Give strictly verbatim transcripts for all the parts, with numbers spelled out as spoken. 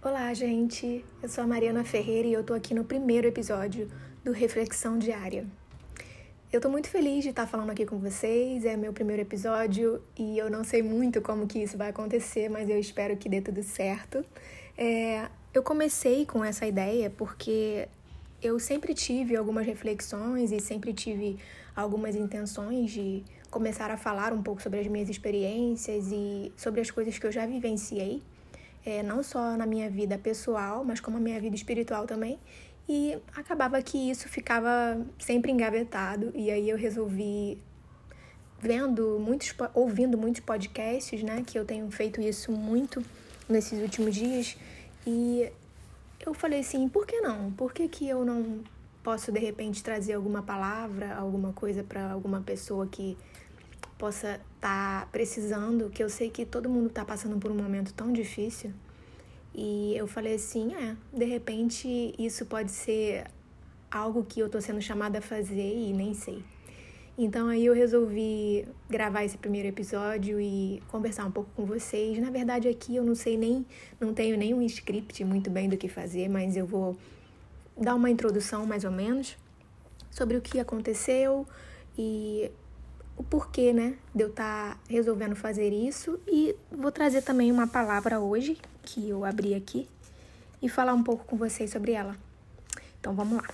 Olá, gente! Eu sou a Mariana Ferreira e eu tô aqui no primeiro episódio do Reflexão Diária. Eu tô muito feliz de estar falando aqui com vocês, é meu primeiro episódio e eu não sei muito como que isso vai acontecer, mas eu espero que dê tudo certo. É, eu comecei com essa ideia porque eu sempre tive algumas reflexões e sempre tive algumas intenções de começar a falar um pouco sobre as minhas experiências e sobre as coisas que eu já vivenciei. É, não só na minha vida pessoal, mas como a minha vida espiritual também. E acabava que isso ficava sempre engavetado. E aí eu resolvi, vendo muitos, ouvindo muitos podcasts, né? Que eu tenho feito isso muito nesses últimos dias. E eu falei assim, por que não? Por que que eu não posso, de repente, trazer alguma palavra, alguma coisa para alguma pessoa que possa estar precisando, que eu sei que todo mundo está passando por um momento tão difícil. E eu falei assim, é, de repente isso pode ser algo que eu estou sendo chamada a fazer e nem sei. Então aí eu resolvi gravar esse primeiro episódio e conversar um pouco com vocês. Na verdade aqui eu não sei nem, não tenho nenhum script muito bem do que fazer, mas eu vou dar uma introdução mais ou menos sobre o que aconteceu e o porquê, né, de eu estar resolvendo fazer isso. E vou trazer também uma palavra hoje, que eu abri aqui, e falar um pouco com vocês sobre ela. Então, vamos lá.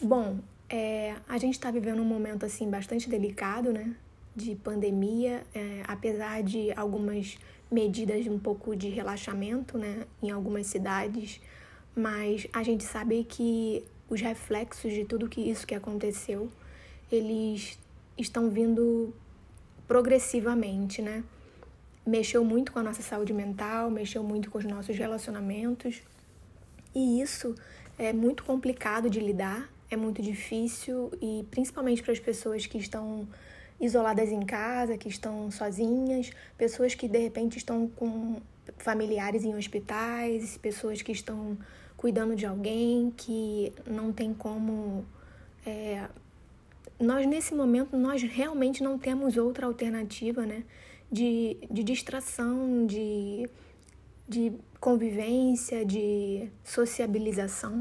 Bom, é, a gente está vivendo um momento, assim, bastante delicado, né, de pandemia, é, apesar de algumas medidas de um pouco de relaxamento, né, em algumas cidades, mas a gente sabe que os reflexos de tudo que isso que aconteceu, eles estão vindo progressivamente, né? Mexeu muito com a nossa saúde mental, mexeu muito com os nossos relacionamentos. E isso é muito complicado de lidar, é muito difícil, e principalmente para as pessoas que estão isoladas em casa, que estão sozinhas, pessoas que de repente estão com familiares em hospitais, pessoas que estão cuidando de alguém, que não tem como... É, Nós, nesse momento, nós realmente não temos outra alternativa, né? De, de distração, de, de convivência, de sociabilização.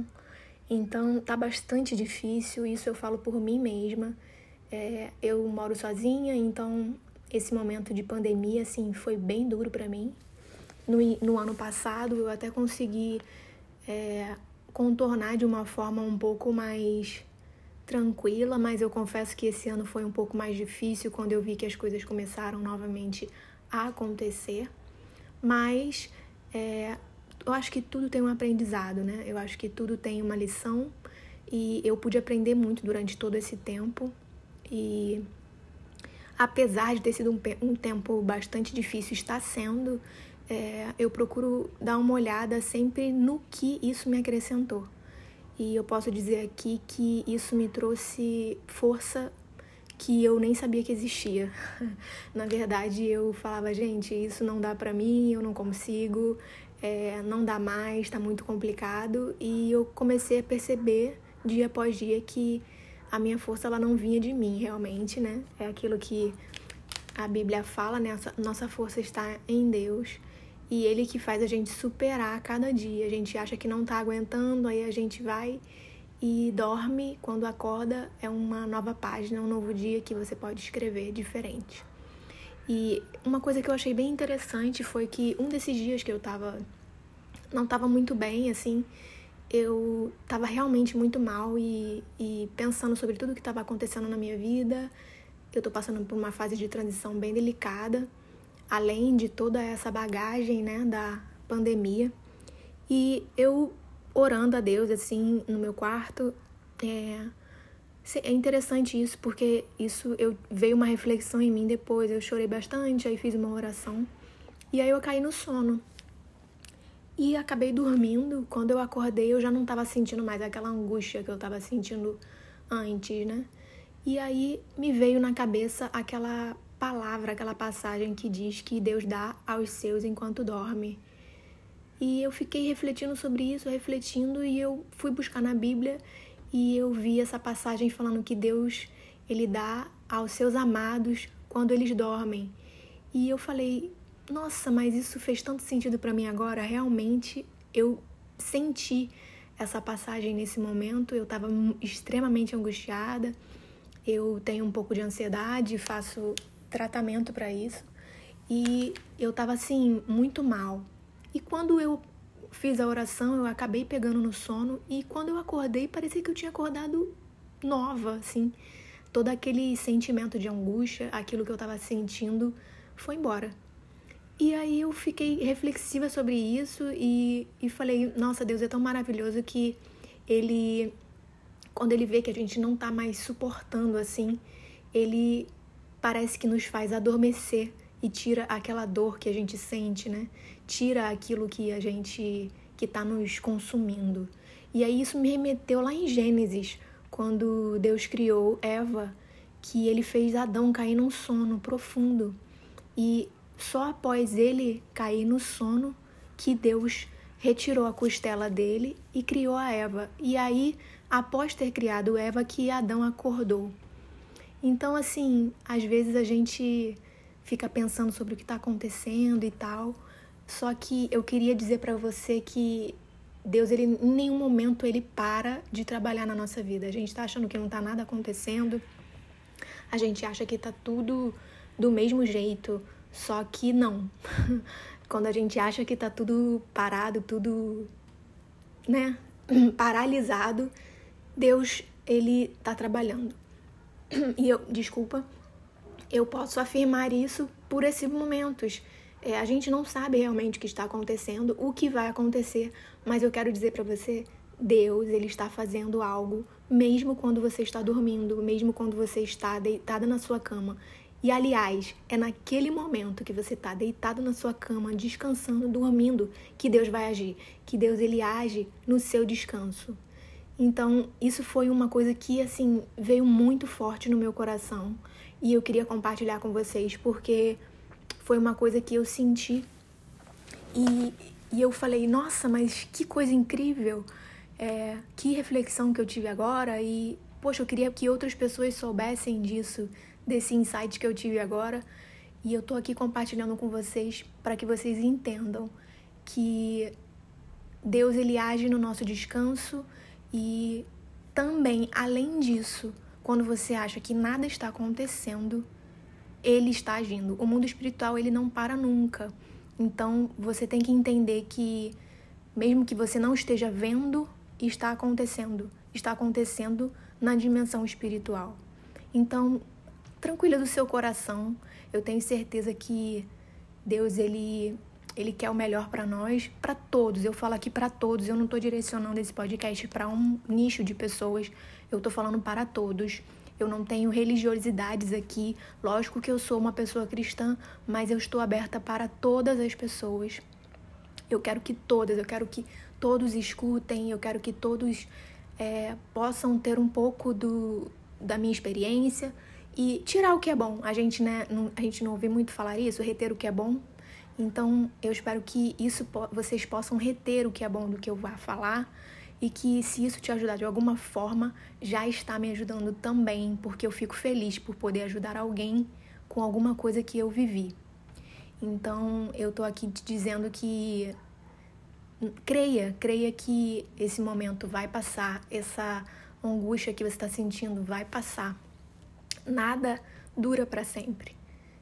Então, tá bastante difícil, isso eu falo por mim mesma. É, eu moro sozinha, então esse momento de pandemia, assim, foi bem duro pra mim. No, no ano passado, eu até consegui é, contornar de uma forma um pouco mais tranquila, mas eu confesso que esse ano foi um pouco mais difícil quando eu vi que as coisas começaram novamente a acontecer, mas é, eu acho que tudo tem um aprendizado, né? Eu acho que tudo tem uma lição e eu pude aprender muito durante todo esse tempo e apesar de ter sido um, um tempo bastante difícil, está sendo, é, eu procuro dar uma olhada sempre no que isso me acrescentou. E eu posso dizer aqui que isso me trouxe força que eu nem sabia que existia. Na verdade, eu falava, gente, isso não dá pra mim, eu não consigo, é, não dá mais, tá muito complicado. E eu comecei a perceber, dia após dia, que a minha força ela não vinha de mim, realmente, né? É aquilo que a Bíblia fala, né? Nossa força está em Deus. E ele que faz a gente superar cada dia. A gente acha que não tá aguentando, aí a gente vai e dorme. Quando acorda, é uma nova página, um novo dia que você pode escrever diferente. E uma coisa que eu achei bem interessante foi que um desses dias que eu tava... Não tava muito bem, assim. Eu tava realmente muito mal e, e pensando sobre tudo que tava acontecendo na minha vida. Eu tô passando por uma fase de transição bem delicada, além de toda essa bagagem, né, da pandemia. E eu orando a Deus, assim, no meu quarto, é, é interessante isso, porque isso eu, veio uma reflexão em mim depois, eu chorei bastante, aí fiz uma oração, e aí eu caí no sono. E acabei dormindo, quando eu acordei eu já não estava sentindo mais aquela angústia que eu estava sentindo antes, né? E aí me veio na cabeça aquela... palavra, aquela passagem que diz que Deus dá aos seus enquanto dorme. E eu fiquei refletindo sobre isso, refletindo, e eu fui buscar na Bíblia e eu vi essa passagem falando que Deus, ele dá aos seus amados quando eles dormem. E eu falei, nossa, mas isso fez tanto sentido pra mim agora, realmente eu senti essa passagem nesse momento, eu estava extremamente angustiada, eu tenho um pouco de ansiedade, faço tratamento para isso, e eu estava assim, muito mal. E quando eu fiz a oração, eu acabei pegando no sono, e quando eu acordei, parecia que eu tinha acordado nova, assim. Todo aquele sentimento de angústia, aquilo que eu estava sentindo, foi embora. E aí eu fiquei reflexiva sobre isso e, e falei, nossa, Deus é tão maravilhoso que ele, quando ele vê que a gente não tá mais suportando assim, ele parece que nos faz adormecer e tira aquela dor que a gente sente, né? Tira aquilo que a gente, que tá nos consumindo. E aí isso me remeteu lá em Gênesis, quando Deus criou Eva, que ele fez Adão cair num sono profundo. E só após ele cair no sono que Deus retirou a costela dele e criou a Eva. E aí, após ter criado Eva, que Adão acordou. Então, assim, às vezes a gente fica pensando sobre o que está acontecendo e tal. Só que eu queria dizer para você que Deus, ele, em nenhum momento, ele para de trabalhar na nossa vida. A gente está achando que não está nada acontecendo. A gente acha que está tudo do mesmo jeito. Só que não. Quando a gente acha que tá tudo parado, tudo, né, paralisado, Deus, ele tá trabalhando. E eu, desculpa, eu posso afirmar isso por esses momentos. É, a gente não sabe realmente o que está acontecendo, o que vai acontecer, mas eu quero dizer pra você, Deus, ele está fazendo algo, mesmo quando você está dormindo, mesmo quando você está deitada na sua cama. E, aliás, é naquele momento que você está deitado na sua cama, descansando, dormindo, que Deus vai agir. Que Deus, ele age no seu descanso. Então, isso foi uma coisa que, assim, veio muito forte no meu coração. E eu queria compartilhar com vocês, porque foi uma coisa que eu senti. E, e eu falei, nossa, mas que coisa incrível. É, que reflexão que eu tive agora. E, poxa, eu queria que outras pessoas soubessem disso, desse insight que eu tive agora, e eu tô aqui compartilhando com vocês para que vocês entendam que Deus, ele age no nosso descanso. E também, além disso, quando você acha que nada está acontecendo, ele está agindo. O mundo espiritual, ele não para nunca. Então, você tem que entender que mesmo que você não esteja vendo, está acontecendo. Está acontecendo na dimensão espiritual. Então, tranquila do seu coração, eu tenho certeza que Deus, ele, ele quer o melhor para nós, para todos. Eu falo aqui para todos, eu não estou direcionando esse podcast para um nicho de pessoas, eu estou falando para todos. Eu não tenho religiosidades aqui, lógico que eu sou uma pessoa cristã, mas eu estou aberta para todas as pessoas. Eu quero que todas, eu quero que todos escutem, eu quero que todos é, possam ter um pouco do, da minha experiência. E tirar o que é bom, a gente, né, não, a gente não ouve muito falar isso, reter o que é bom. Então, eu espero que isso vocês possam reter o que é bom do que eu vou falar. E que se isso te ajudar de alguma forma, já está me ajudando também. Porque eu fico feliz por poder ajudar alguém com alguma coisa que eu vivi. Então, eu tô aqui te dizendo que creia, creia que esse momento vai passar. Essa angústia que você está sentindo vai passar. Nada dura para sempre,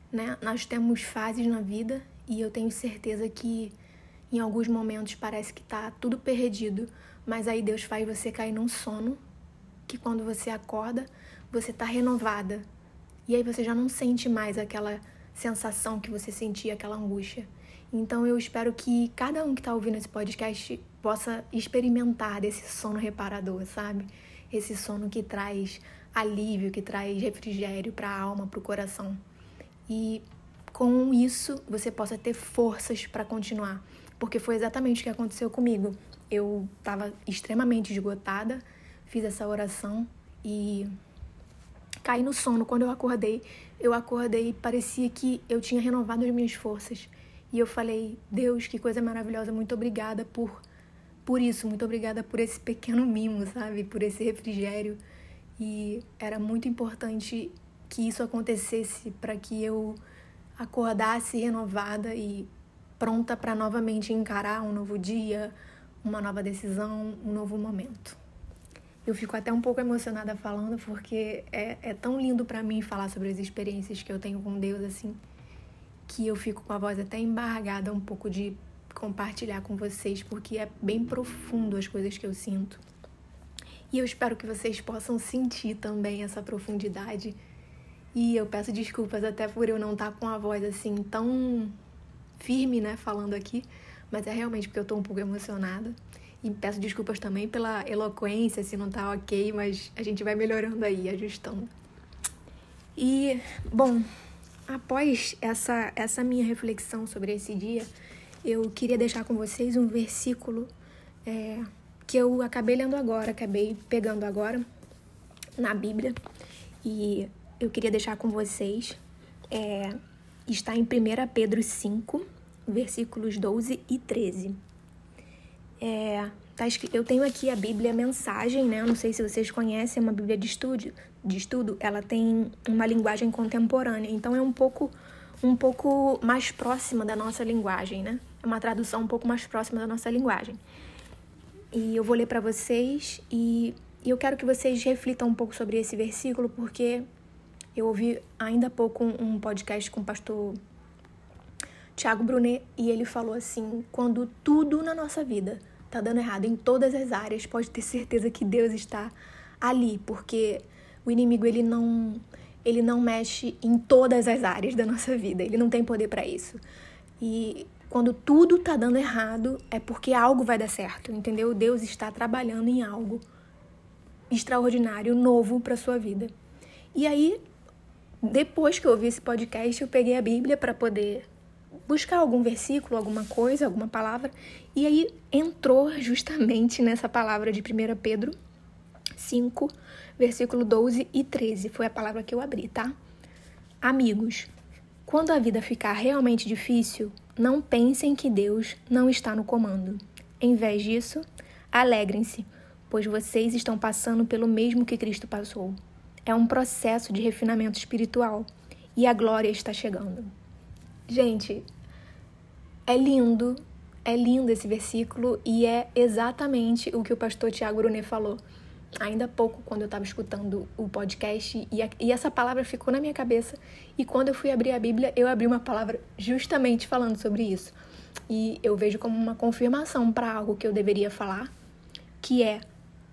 né? Nós temos fases na vida e eu tenho certeza que em alguns momentos parece que tá tudo perdido, mas aí Deus faz você cair num sono que quando você acorda, você tá renovada. E aí você já não sente mais aquela sensação que você sentia, aquela angústia. Então eu espero que cada um que tá ouvindo esse podcast possa experimentar desse sono reparador, sabe? Esse sono que traz alívio, que traz refrigério para a alma, para o coração. E com isso você possa ter forças para continuar, porque foi exatamente o que aconteceu comigo. Eu estava extremamente esgotada, fiz essa oração e caí no sono. Quando eu acordei, eu acordei e parecia que eu tinha renovado as minhas forças. E eu falei, Deus, que coisa maravilhosa, muito obrigada por, por isso, muito obrigada por esse pequeno mimo, sabe? Por esse refrigério. E era muito importante que isso acontecesse para que eu acordasse renovada e pronta para novamente encarar um novo dia, uma nova decisão, um novo momento. Eu fico até um pouco emocionada falando, porque é, é tão lindo para mim falar sobre as experiências que eu tenho com Deus, assim, que eu fico com a voz até embargada um pouco de compartilhar com vocês, porque é bem profundo as coisas que eu sinto. E eu espero que vocês possam sentir também essa profundidade. E eu peço desculpas até por eu não estar com a voz assim tão firme, né, falando aqui, mas é realmente porque eu estou um pouco emocionada. E peço desculpas também pela eloquência, se não tá ok, mas a gente vai melhorando aí, ajustando. E, bom, após essa, essa minha reflexão sobre esse dia, eu queria deixar com vocês um versículo é, que eu acabei lendo agora, acabei pegando agora na Bíblia. E eu queria deixar com vocês, é, está em primeira Pedro cinco, versículos doze e treze. É, tá, eu tenho aqui a Bíblia Mensagem, né? Eu não sei se vocês conhecem, é uma Bíblia de estudo, de estudo. Ela tem uma linguagem contemporânea, então é um pouco, um pouco mais próxima da nossa linguagem, né? É uma tradução um pouco mais próxima da nossa linguagem. E eu vou ler para vocês e, e eu quero que vocês reflitam um pouco sobre esse versículo, porque eu ouvi ainda há pouco um, um podcast com o pastor Tiago Brunet, e ele falou assim: quando tudo na nossa vida tá dando errado em todas as áreas, pode ter certeza que Deus está ali, porque o inimigo ele não, ele não mexe em todas as áreas da nossa vida, ele não tem poder para isso. E quando tudo tá dando errado, é porque algo vai dar certo, entendeu? Deus está trabalhando em algo extraordinário, novo para sua vida. E aí, depois que eu ouvi esse podcast, eu peguei a Bíblia para poder buscar algum versículo, alguma coisa, alguma palavra, e aí entrou justamente nessa palavra de primeira Pedro cinco, versículo doze e treze, foi a palavra que eu abri, tá? Amigos, quando a vida ficar realmente difícil, não pensem que Deus não está no comando. Em vez disso, alegrem-se, pois vocês estão passando pelo mesmo que Cristo passou. É um processo de refinamento espiritual, e a glória está chegando. Gente, é lindo, é lindo esse versículo, e é exatamente o que o pastor Tiago Brunet falou ainda há pouco, quando eu estava escutando o podcast, e, a, e essa palavra ficou na minha cabeça, e quando eu fui abrir a Bíblia, eu abri uma palavra justamente falando sobre isso. E eu vejo como uma confirmação para algo que eu deveria falar, que é,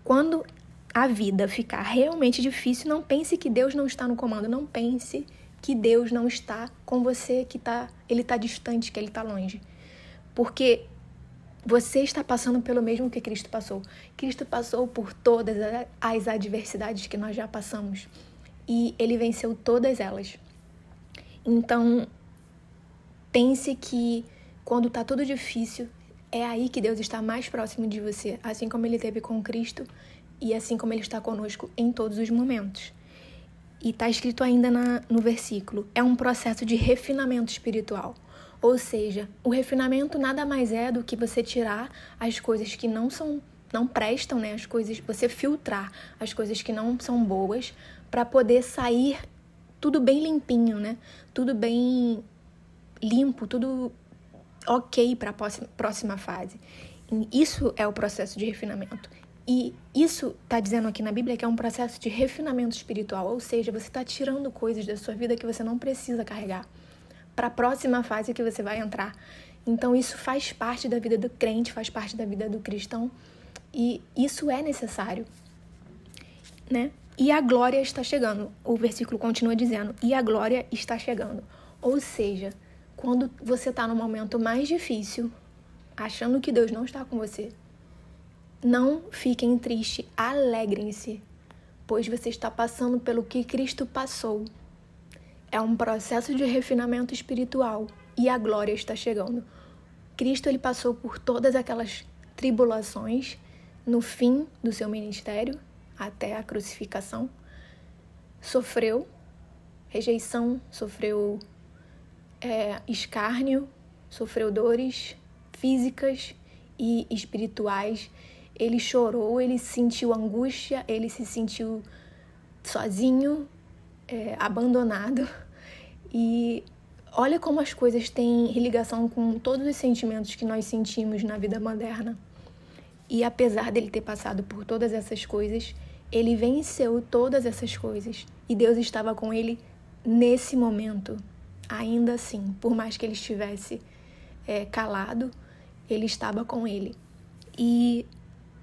quando a vida ficar realmente difícil, não pense que Deus não está no comando, não pense que Deus não está com você, que tá, ele está distante, que ele está longe. Porque você está passando pelo mesmo que Cristo passou. Cristo passou por todas as adversidades que nós já passamos. E ele venceu todas elas. Então, pense que quando está tudo difícil, é aí que Deus está mais próximo de você. Assim como ele esteve com Cristo e assim como ele está conosco em todos os momentos. E está escrito ainda na, no versículo, é um processo de refinamento espiritual. Ou seja, o refinamento nada mais é do que você tirar as coisas que não são, não prestam, né? As coisas, você filtrar as coisas que não são boas para poder sair tudo bem limpinho, né? Tudo bem limpo, tudo ok para a próxima, próxima fase. E isso é o processo de refinamento. E isso está dizendo aqui na Bíblia que é um processo de refinamento espiritual, ou seja, você está tirando coisas da sua vida que você não precisa carregar para a próxima fase que você vai entrar. Então isso faz parte da vida do crente, faz parte da vida do cristão, e isso é necessário, né? E a glória está chegando, o versículo continua dizendo, e a glória está chegando. Ou seja, quando você está no momento mais difícil, achando que Deus não está com você, não fiquem tristes, alegrem-se, pois você está passando pelo que Cristo passou. É um processo de refinamento espiritual e a glória está chegando. Cristo ele passou por todas aquelas tribulações no fim do seu ministério, até a crucificação. Sofreu rejeição, sofreu é, escárnio, sofreu dores físicas e espirituais. Ele chorou, ele sentiu angústia, ele se sentiu sozinho, é, abandonado. E olha como as coisas têm ligação com todos os sentimentos que nós sentimos na vida moderna. E apesar dele ter passado por todas essas coisas, ele venceu todas essas coisas. E Deus estava com ele nesse momento. Ainda assim, por mais que ele estivesse é, calado, ele estava com ele. E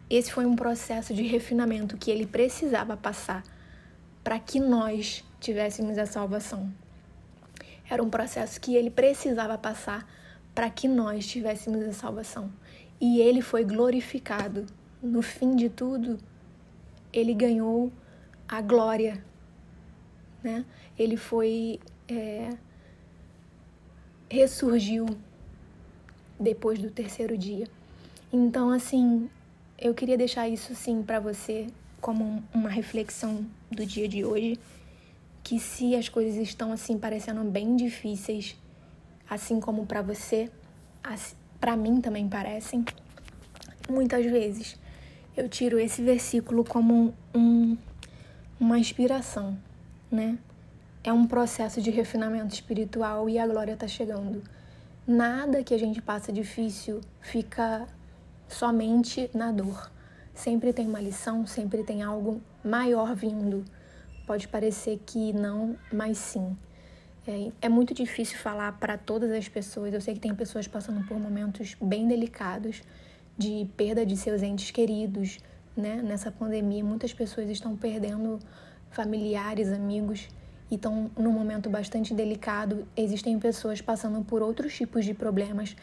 esse foi um processo de refinamento que ele precisava passar para que nós tivéssemos a salvação. Era um processo que ele precisava passar para que nós tivéssemos a salvação. E ele foi glorificado. No fim de tudo, ele ganhou a glória, né? Ele foi... É, ressurgiu depois do terceiro dia. Então, assim, eu queria deixar isso, sim, para você como uma reflexão do dia de hoje, que se as coisas estão, assim, parecendo bem difíceis, assim como para você, para mim também parecem, muitas vezes eu tiro esse versículo como um, uma inspiração, né? É um processo de refinamento espiritual e a glória está chegando. Nada que a gente passa difícil fica somente na dor. Sempre tem uma lição, sempre tem algo maior vindo. Pode parecer que não, mas sim. É, é muito difícil falar para todas as pessoas. Eu sei que tem pessoas passando por momentos bem delicados de perda de seus entes queridos, né? Nessa pandemia, muitas pessoas estão perdendo familiares, amigos... E estão num momento bastante delicado. Existem pessoas passando por outros tipos de problemas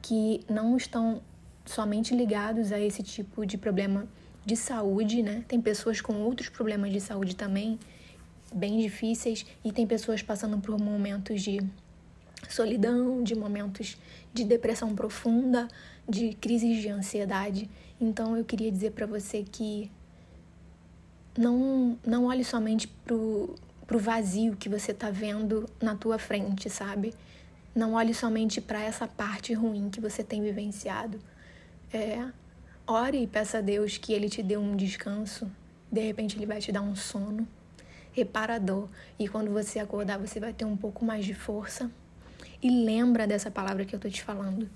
que não estão somente ligados a esse tipo de problema de saúde, né? Tem pessoas com outros problemas de saúde também, bem difíceis, e tem pessoas passando por momentos de solidão, de momentos de depressão profunda, de crises de ansiedade. Então, eu queria dizer para você que não, não olhe somente pro... pro vazio que você tá vendo na tua frente, sabe? Não olhe somente para essa parte ruim que você tem vivenciado. É, ore e peça a Deus que Ele te dê um descanso. De repente Ele vai te dar um sono reparador. E quando você acordar, você vai ter um pouco mais de força. E lembra dessa palavra que eu tô te falando.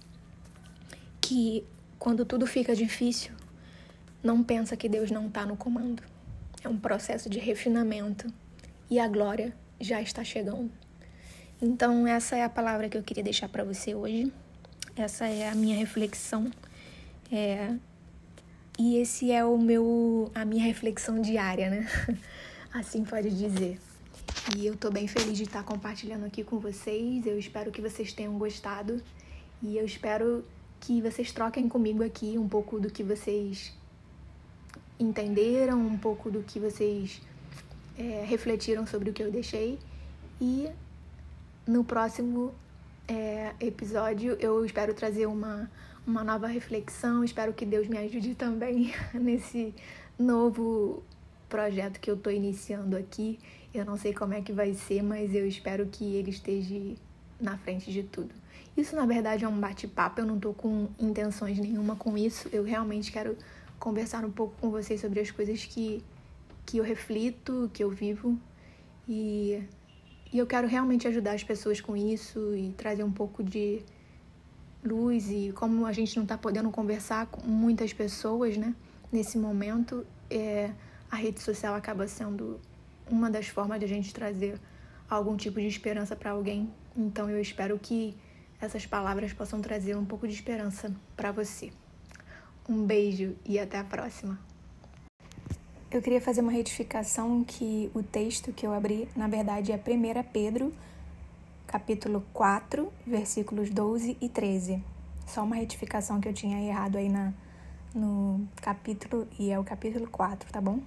Que quando tudo fica difícil, não pensa que Deus não tá no comando. É um processo de refinamento. E a glória já está chegando. Então, essa é a palavra que eu queria deixar para você hoje. Essa é a minha reflexão. É... E esse é o meu... a minha reflexão diária, né? Assim pode dizer. E eu tô bem feliz de estar compartilhando aqui com vocês. Eu espero que vocês tenham gostado. E eu espero que vocês troquem comigo aqui um pouco do que vocês entenderam, um pouco do que vocês... É, refletiram sobre o que eu deixei. E no próximo é, episódio eu espero trazer uma, uma nova reflexão. Espero que Deus me ajude também nesse novo projeto que eu estou iniciando aqui. Eu não sei como é que vai ser, mas eu espero que ele esteja na frente de tudo. Isso, na verdade, é um bate-papo. Eu não estou com intenções nenhuma com isso. Eu realmente quero conversar um pouco com vocês sobre as coisas que que eu reflito, que eu vivo, e, e eu quero realmente ajudar as pessoas com isso e trazer um pouco de luz. E como a gente não está podendo conversar com muitas pessoas, né, nesse momento, é, a rede social acaba sendo uma das formas de a gente trazer algum tipo de esperança para alguém. Então eu espero que essas palavras possam trazer um pouco de esperança para você. Um beijo e até a próxima! Eu queria fazer uma retificação que o texto que eu abri, na verdade, é primeira Pedro, capítulo quatro, versículos doze e treze. Só uma retificação que eu tinha errado aí na, no capítulo, e é o capítulo quatro, tá bom?